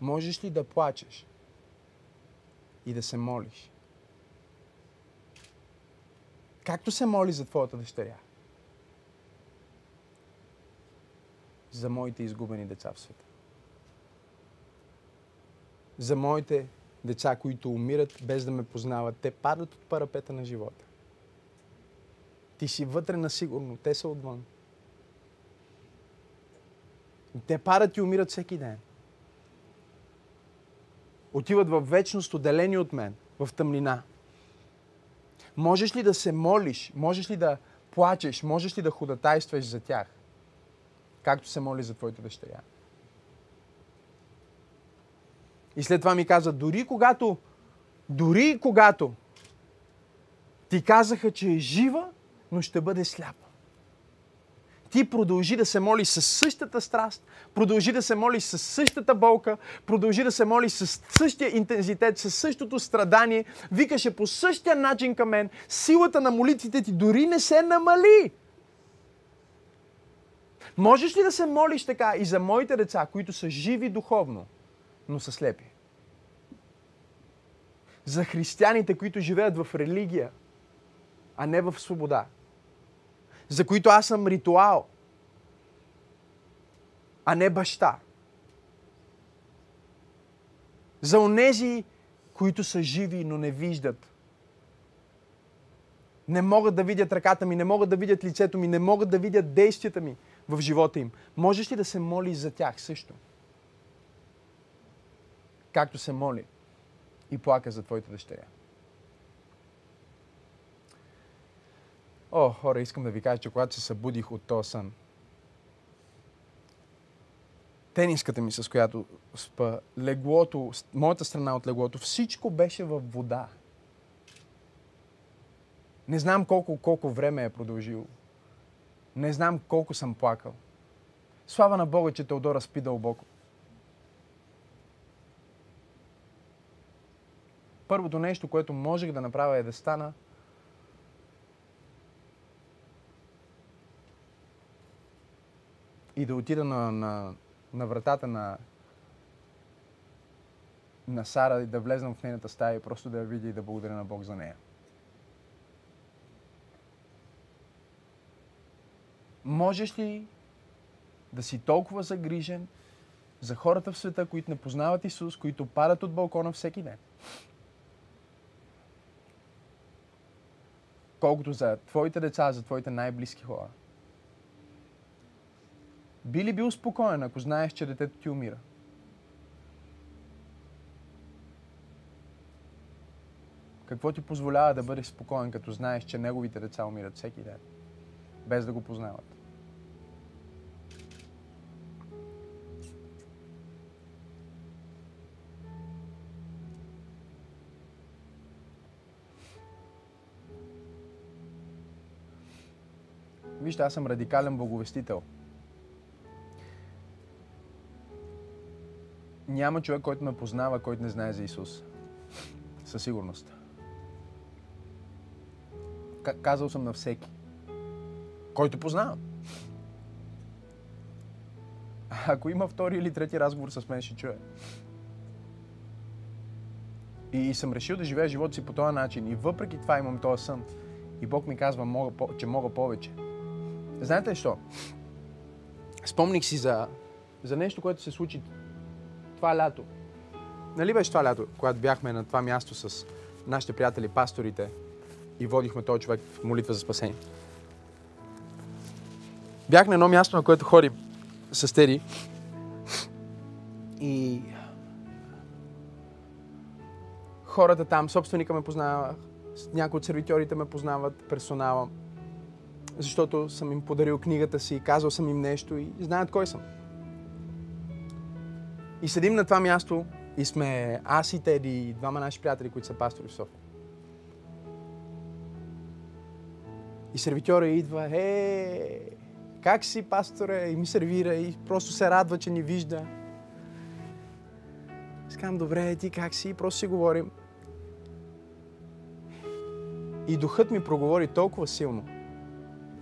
можеш ли да плачеш и да се молиш? Както се моли за твоята дъщеря, за моите изгубени деца в света. За моите деца, които умират без да ме познават, те падат от парапета на живота. Ти си вътре насигурно, те са отвън. Те падат и умират всеки ден. Отиват в вечност, отделени от мен, в тъмнина. Можеш ли да се молиш, можеш ли да плачеш, можеш ли да ходатайстваш за тях, както се моли за твоите дъщеря? И след това ми каза, дори когато ти казаха, че е жива, но ще бъде сляпа. ти продължи да се молиш със същата страст, продължи да се молиш със същата болка, продължи да се молиш със същия интензитет, със същото страдание, викаше по същия начин към мен, силата на молитвите ти дори не се намали. Можеш ли да се молиш така и за моите деца, които са живи духовно, но са слепи? За християните, които живеят в религия, а не в свобода. За които аз съм ритуал, а не баща. За онези, които са живи, но не виждат. Не могат да видят ръката ми, не могат да видят лицето ми, не могат да видят действията ми в живота им. Можеш ли да се молиш за тях също? Както се моли и плака за твоите дъщеря. О, хора, искам да ви кажа, че когато се събудих от този сън, тениската ми, с която спа, леглото, моята страна от леглото, всичко беше във вода. Не знам колко време е продължило. Не знам колко съм плакал. Слава на Бога, че Теодора спи дълбоко. Първото нещо, което можех да направя е да стана и да отида на вратата на Сара и да влезнам в нейната стая и просто да я видя и да благодаря на Бог за нея. Можеш ли да си толкова загрижен за хората в света, които не познават Исус, които падат от балкона всеки ден? Колкото за твоите деца, за твоите най-близки хора. Би ли бил спокоен, ако знаеш, че детето ти умира? Какво ти позволява да бъдеш спокоен, като знаеш, че неговите деца умират всеки ден, без да го познават? Вижте, аз съм радикален благовестител. Няма човек, който ме познава, който не знае за Исус. Със сигурност. Казал съм на всеки, който познавам. Ако има втори или трети разговор с мен, ще чуя. И съм решил да живея живота си по този начин. И въпреки това имам този сън. И Бог ми казва, че мога повече. Знаете ли що? Спомних си за нещо, което се случи това лято. Нали беше това лято, когато бяхме на това място с нашите приятели, пасторите, и водихме този човек в молитва за спасение. Бях на едно място, на което ходим с Тери, и хората там, собственика ме познава, някои от сервитьорите ме познават, персонала, защото съм им подарил книгата си, казал съм им нещо и знаят кой съм. И седим на това място и сме аз и Теди и двама наши приятели, които са пастори в София. И сервитьора идва, как си, пасторе, и ми сервира и просто се радва, че ни вижда. Искам, добре, ти как си, и просто си говорим. И духът ми проговори толкова силно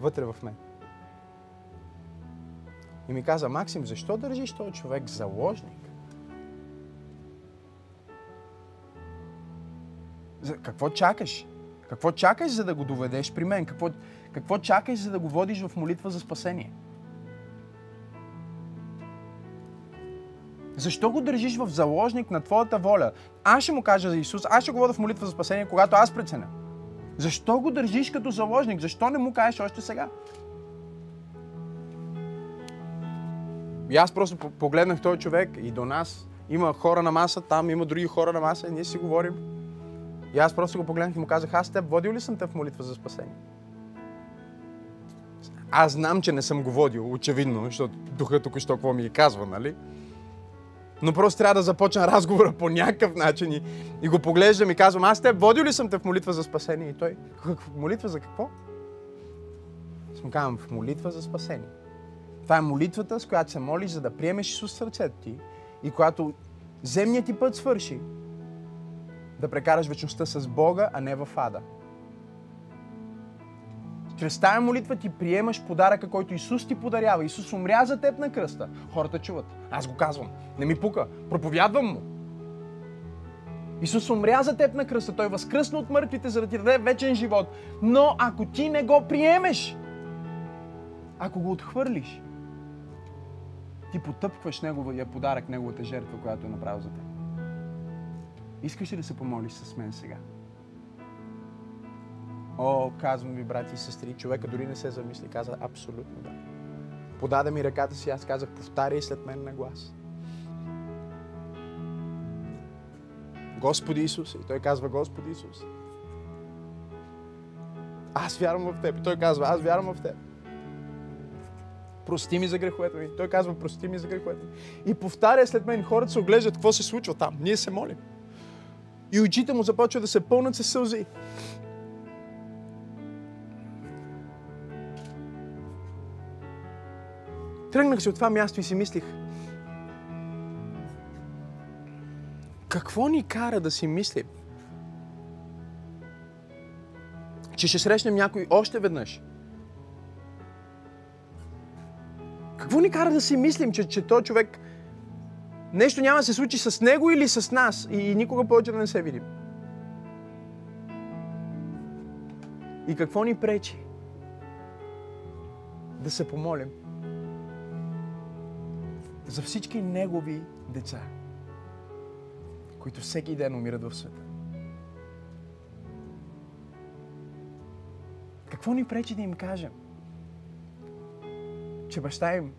вътре в мен. И ми каза, Максим, защо държиш този човек заложник? Какво чакаш? Какво чакаш, за да го доведеш при мен? Какво чакаш, за да го водиш в молитва за спасение? Защо го държиш в заложник на твоята воля? Аз ще му кажа за Исус, аз ще го водя в молитва за спасение, когато аз преценя. Защо го държиш като заложник? Защо не му кажеш още сега? И аз просто погледнах този човек и до нас. Има хора на маса, там има други хора на маса и ние си говорим. И аз просто го погледнах и му казах, аз теб водил ли съм те в молитва за спасение? Аз знам, че не съм го водил, очевидно, защото духът току-що какво ми казва, нали? Но просто трябва да започна разговора по някакъв начин и го поглеждам и казвам, аз теб водил ли съм те в молитва за спасение? И той, молитва за какво? Аз му казвам, в молитва за спасение. Това е молитвата, с която се молиш, за да приемеш Исус в сърцето ти и когато земният ти път свърши, да прекараш вечността с Бога, а не в ада. Чрез тая молитва ти приемаш подаръка, който Исус ти подарява. Исус умря за теб на кръста. Хората чуват. Аз го казвам. Не ми пука. Проповядвам му. Исус умря за теб на кръста. Той възкръсна от мъртвите, за да ти даде вечен живот. Но ако ти не го приемеш, ако го отхвърлиш, ти потъпкваш неговия подарък, неговата жертва, която е направил за теб. Искаш ли да се помолиш с мен сега? О, казвам ви, брати и сестри, човека дори не се замисли, каза абсолютно да. Подаде ми ръката си, аз казах, повтаряй след мен на глас. Господи Исус, и той казва, Господи Исус, аз вярвам в Теб, и той казва, аз вярвам в Теб. Прости ми за греховете ми, и той казва, прости ми за греховете ми. И повтаря след мен, хората се оглеждат, какво се случва там, ние се молим. И очите му започват да се пълнат със сълзи. Тръгнах се от това място и си мислих, какво ни кара да си мислим, че ще срещнем някой още веднъж? Какво ни кара да си мислим, че той човек, нещо няма да се случи с него или с нас и никога повече да не се видим? И какво ни пречи да се помолим за всички негови деца, които всеки ден умират в света? Какво ни пречи да им кажем, че баща им,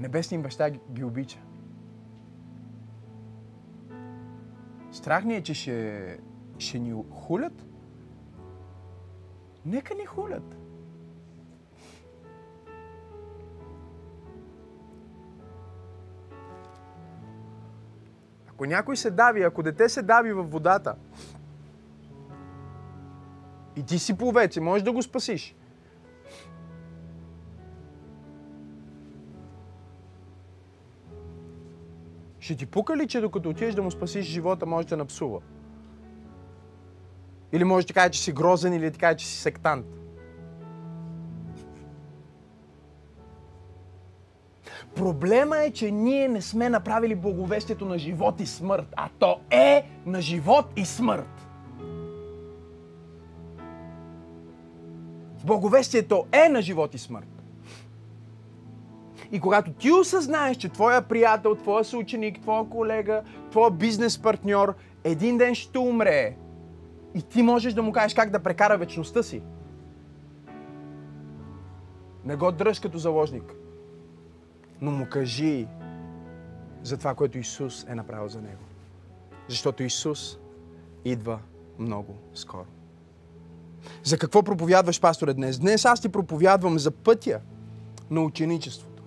небесният баща ги обича? Страх ни е, че ще ни хулят? Нека ни хулят. Ако някой се дави, ако дете се дави във водата и ти си пловец и можеш да го спасиш, ще ти пука ли, че докато отидеш да му спасиш живота, може да напсува? Или може да кажа, че си грозен, или да кажа, че си сектант? Проблема е, че ние не сме направили благовестието на живот и смърт, а то е на живот и смърт. Благовестието е на живот и смърт. И когато ти осъзнаеш, че твоя приятел, твоя съученик, твоя колега, твоя бизнес партньор един ден ще умре и ти можеш да му кажеш как да прекара вечността си, не го дръж като заложник, но му кажи за това, което Исус е направил за него. Защото Исус идва много скоро. За какво проповядваш, пасторе, днес? Днес аз ти проповядвам за пътя на ученичеството.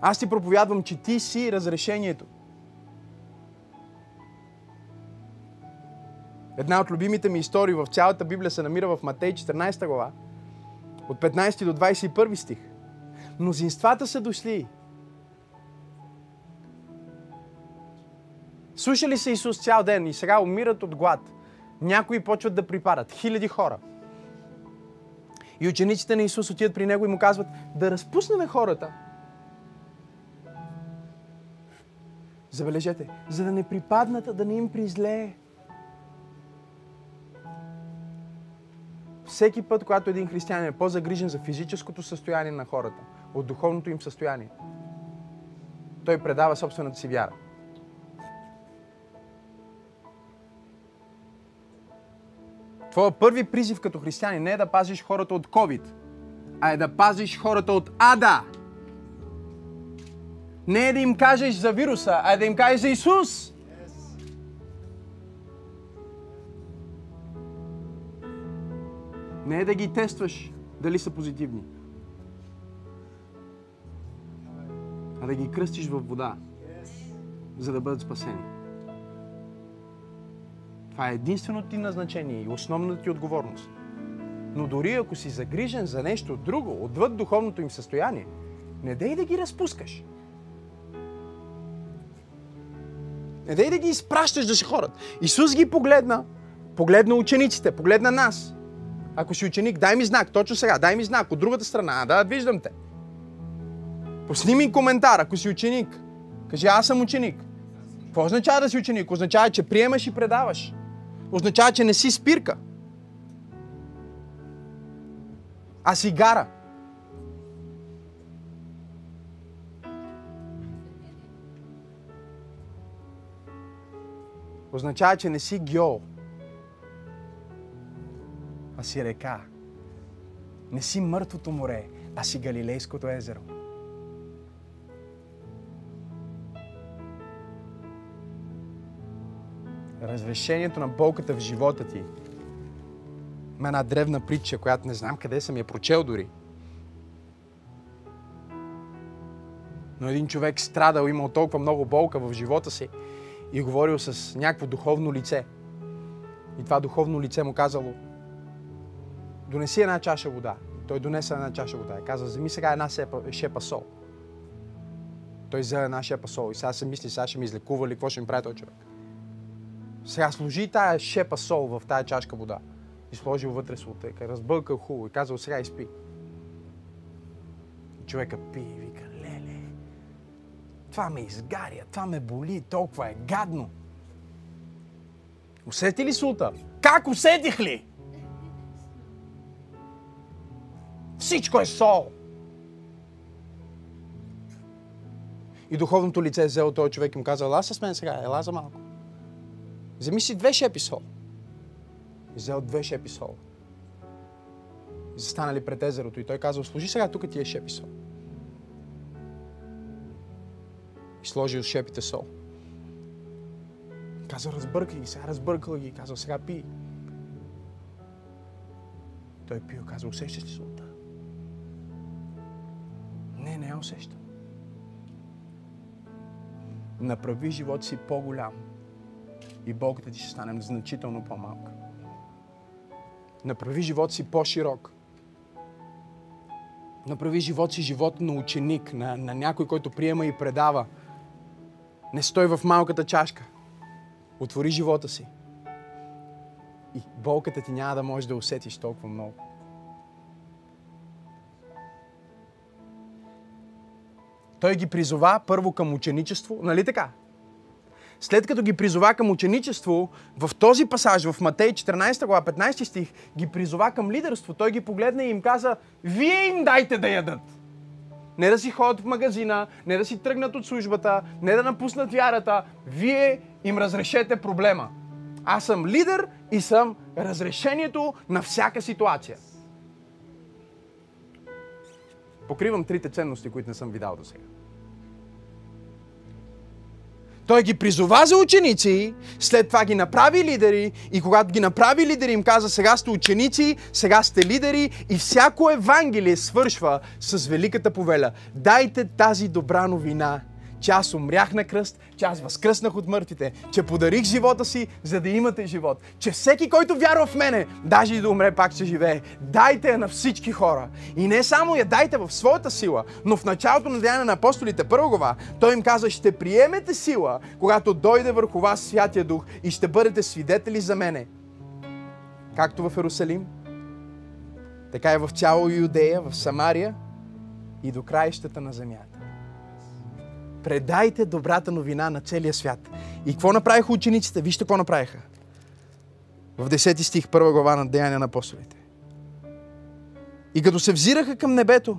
Аз ти проповядвам, че ти си разрешението. Една от любимите ми истории в цялата Библия се намира в Матей 14 глава, от 15 до 21 стих. Мнозинствата са дошли. Слушали са Исус цял ден и сега умират от глад. Някои почват да припадат. Хиляди хора. И учениците на Исус отиват при Него и Му казват, да разпуснем хората. Забележете, за да не припаднат, да не им призлее. Всеки път, когато един християнин е по-загрижен за физическото състояние на хората, от духовното им състояние, той предава собствената си вяра. Твоят първи призив като християнин не е да пазиш хората от COVID, а е да пазиш хората от ада. Не е да им кажеш за вируса, а е да им кажеш за Исус. Не е да ги тестваш дали са позитивни, а да ги кръстиш във вода, за да бъдат спасени. Това е единственото ти назначение и основната ти отговорност. Но дори ако си загрижен за нещо друго, отвъд духовното им състояние, не дей да ги разпускаш. Не дей да ги изпращаш да си хорат. Исус ги погледна, погледна учениците, погледна нас. Ако си ученик, дай ми знак, точно сега, дай ми знак, от другата страна, да, виждам те. Пусни ми коментар, ако си ученик, кажи аз съм ученик. Какво означава да си ученик? Означава, че приемаш и предаваш. Означава, че не си спирка, а си гара. Означава, че не си гьол, а си река. Не си мъртвото море, а си Галилейското езеро. Разрешението на болката в живота ти. Има една древна притча, която не знам къде съм я прочел дори. Но един човек страдал, имал толкова много болка в живота си и говорил с някакво духовно лице. И това духовно лице му казало: донеси една чаша вода. Той донесе една чаша вода и каза: вземи сега една шепа сол. Той взе една шепа сол и сега се мисли, сега ще ми излекува ли, какво ще ми прави този човек. Сега сложи тая шепа сол в тая чашка вода. И сложил вътре сълтека, разбълкал хубаво и казал: сега изпи. И човека пи и вика: леле, това ме изгаря, това ме боли, толкова е гадно. Усети ли султа? Как усетих ли? Всичко е сол. И духовното лице е взело този човек и му казал: ела с мен сега, ела за малко. Вземи си две шепи сол. И взел две шепи сол. И застанали пред езерото и той казал: сложи сега тук тия шепи сол. И сложил шепите сол. Казал: разбъркай ги, сега разбъркал ги. Казал: сега пий. Той пил, казал: усещаш ли солта? Не, не я усещам. Направи живота си по-голям и болката ти ще стане значително по-малка. Направи живота си по-широк. Направи живота си живот на ученик, на някой, който приема и предава. Не стой в малката чашка. Отвори живота си. И болката ти няма да можеш да усетиш толкова много. Той ги призова първо към ученичество, нали така? След като ги призова към ученичество, в този пасаж, в Матей 14 глава, 15 стих, ги призова към лидерство. Той ги погледна и им каза: вие им дайте да ядат. Не да си ходят в магазина, не да си тръгнат от службата, не да напуснат вярата. Вие им разрешете проблема. Аз съм лидер и съм разрешението на всяка ситуация. Покривам трите ценности, които не съм ви дал до сега. Той ги призова за ученици, след това ги направи лидери и когато ги направи лидери им каза: сега сте ученици, сега сте лидери и всяко евангелие свършва с великата повеля. Дайте тази добра новина, че аз умрях на кръст, че аз възкръснах от мъртвите, че подарих живота си, за да имате живот, че всеки, който вярва в мене, даже и да умре, пак ще живее. Дайте я на всички хора. И не само я дайте в своята сила, но в началото на Деяния на апостолите, 1 глава, той им каза: ще приемете сила, когато дойде върху вас Святия Дух и ще бъдете свидетели за мене. Както в Ерусалим, така и в цяла Юдея, в Самария и до краищата на земята. Предайте добрата новина на целия свят. И какво направиха учениците? Вижте какво направиха. В 10 стих, 1 глава на Деяния на апостолите. И като се взираха към небето,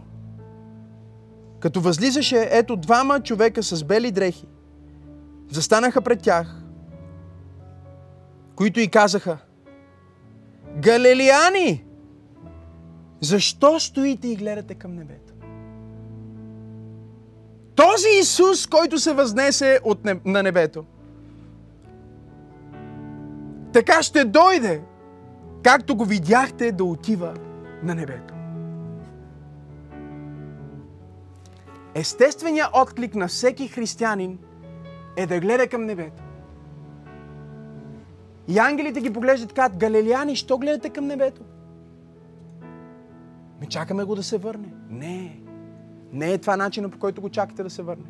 като възлизаше, ето двама човека с бели дрехи, застанаха пред тях, които и казаха: Галилеяни, защо стоите и гледате към небето? Този Исус, който се възнесе на небето, така ще дойде, както го видяхте да отива на небето. Естественият отклик на всеки християнин е да гледа към небето. И ангелите ги поглеждат и казват: Галилеяни, що гледате към небето? Ми чакаме го да се върне. Не. Не е това начинът, по който го чакате да се върне.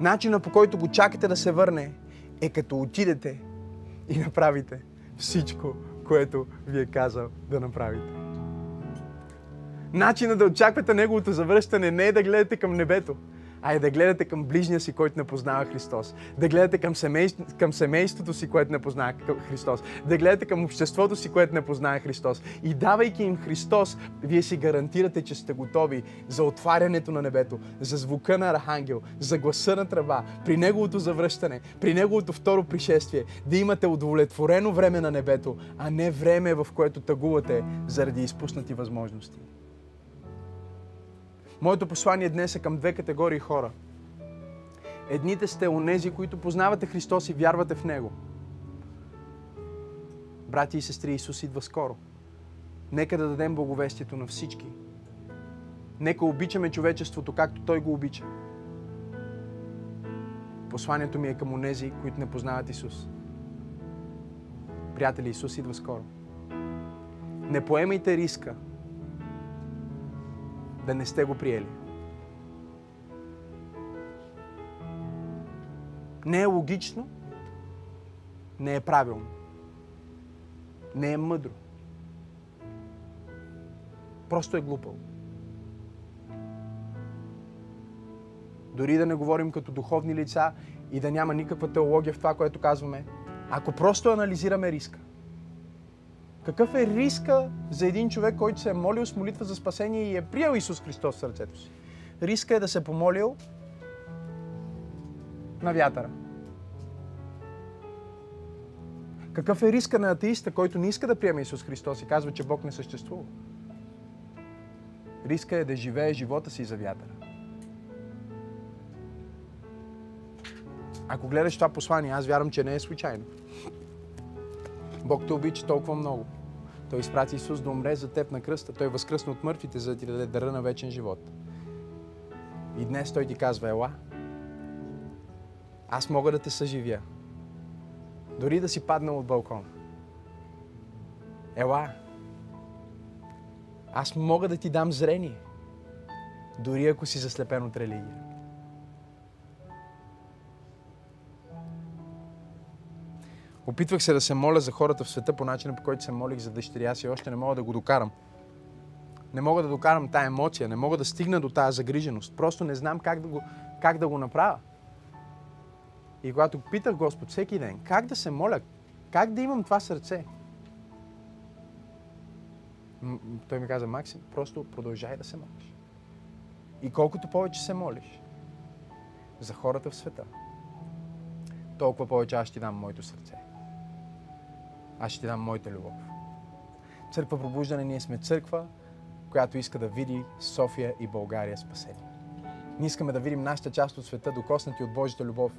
Начинът, по който го чакате да се върне, е като отидете и направите всичко, което ви е казал да направите. Начинът да очаквате неговото завръщане не е да гледате към небето, а е да гледате към ближния си, който не познава Христос. Да гледате към семейството си, което не познава Христос. Да гледате към обществото си, което не познава Христос. И давайки им Христос, вие си гарантирате, че сте готови за отварянето на небето, за звука на архангел, за гласа на тръба, при неговото завръщане, при неговото второ пришествие, да имате удовлетворено време на небето, а не време, в което тъгувате заради изпуснати възможности. Моето послание днес е към две категории хора. Едните сте онези, които познавате Христос и вярвате в Него. Брати и сестри, Исус идва скоро. Нека да дадем благовестието на всички. Нека обичаме човечеството, както Той го обича. Посланието ми е към онези, които не познават Исус. Приятели, Исус идва скоро. Не поемайте риска да не сте го приели. Не е логично, не е правилно, не е мъдро. Просто е глупаво. Дори да не говорим като духовни лица и да няма никаква теология в това, което казваме, ако просто анализираме риска. Какъв е риска за един човек, който се е молил с молитва за спасение и е приел Исус Христос в сърцето си? Риска е да се помолил на вятъра. Какъв е риска на атеиста, който не иска да приеме Исус Христос и казва, че Бог не съществува? Риска е да живее живота си за вятъра. Ако гледаш това послание, аз вярвам, че не е случайно. Бог те обича толкова много. Той изпрати Исус да умре за теб на кръста. Той възкръсна от мъртвите, за да ти даде дара на вечен живот. И днес Той ти казва, ела, аз мога да те съживя. Дори да си паднал от балкон. Ела, аз мога да ти дам зрение. Дори ако си заслепен от религия. Опитвах се да се моля за хората в света по начина, по който се молих за дъщеря си. Още не мога да го докарам. Не мога да докарам тая емоция. Не мога да стигна до тая загриженост. Просто не знам как да го направя. И когато питах Господ всеки ден, как да се моля, как да имам това сърце? Той ми каза, Максим, просто продължай да се молиш. И колкото повече се молиш за хората в света, толкова повече аз ще ти дам моето сърце. Аз ще ти дам моята любов. Църква Пробуждане, ние сме църква, която иска да види София и България спасени. Ние искаме да видим нашата част от света, докоснати от Божията любов.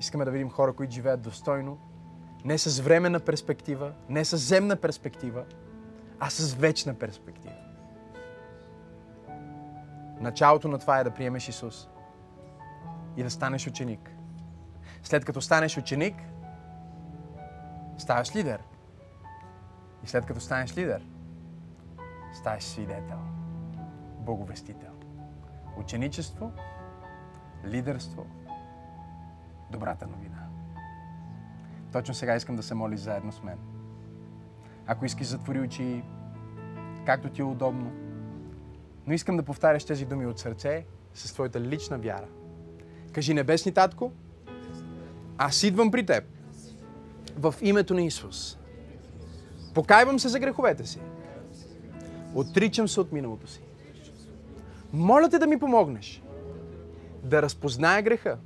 Искаме да видим хора, които живеят достойно, не с временна перспектива, не с земна перспектива, а с вечна перспектива. Началото на това е да приемеш Исус и да станеш ученик. След като станеш ученик, ставаш лидер. И след като станеш лидер, ставаш свидетел, благовестител. Ученичество, лидерство, добрата новина. Точно сега искам да се молиш заедно с мен. Ако искаш, затвори очи, както ти е удобно. Но искам да повтаряш тези думи от сърце с твоята лична вяра. Кажи, Небесни Татко, аз идвам при теб в името на Исус. Покайвам се за греховете си. Отричам се от миналото си. Моля те да ми помогнеш да разпозная греха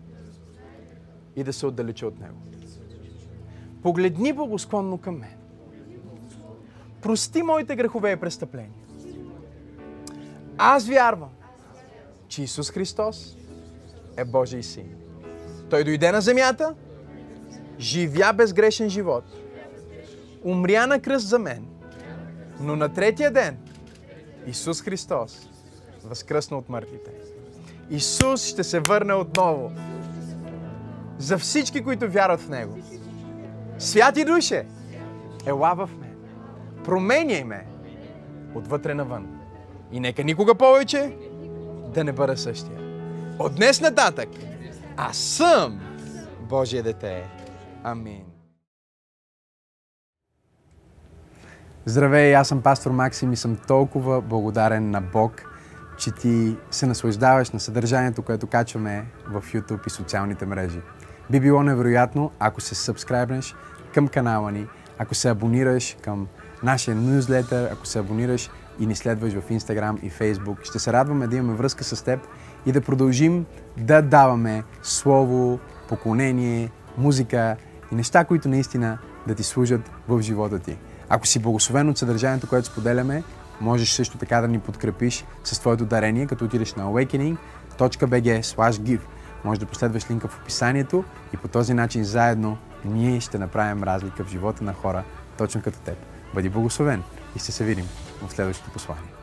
и да се отдалеча от него. Погледни благосклонно към мен. Прости моите грехове и престъпления. Аз вярвам, че Исус Христос е Божий Син. Той дойде на земята, живя безгрешен живот, умря на кръст за мен, но на третия ден Исус Христос възкръсна от мъртвите. Исус ще се върне отново за всички, които вярват в Него. Святи Душе, ела в мен, променяй ме отвътре навън. И нека никога повече да не бъда същия. От днес нататък аз съм Божие дете. Амин. Здравей, аз съм пастор Максим и съм толкова благодарен на Бог, че ти се наслаждаваш на съдържанието, което качваме в YouTube и социалните мрежи. Би било невероятно, ако се сабскрайбнеш към канала ни, ако се абонираш към нашия нюзлетър, ако се абонираш и ни следваш в Instagram и Facebook. Ще се радваме да имаме връзка с теб и да продължим да даваме слово, поклонение, музика и неща, които наистина да ти служат в живота ти. Ако си благословен от съдържанието, което споделяме, можеш също така да ни подкрепиш с твоето дарение, като отидеш на awakening.bg/give. Можеш да последваш линка в описанието и по този начин заедно ние ще направим разлика в живота на хора, точно като теб. Бъди благословен и ще се видим в следващото послание.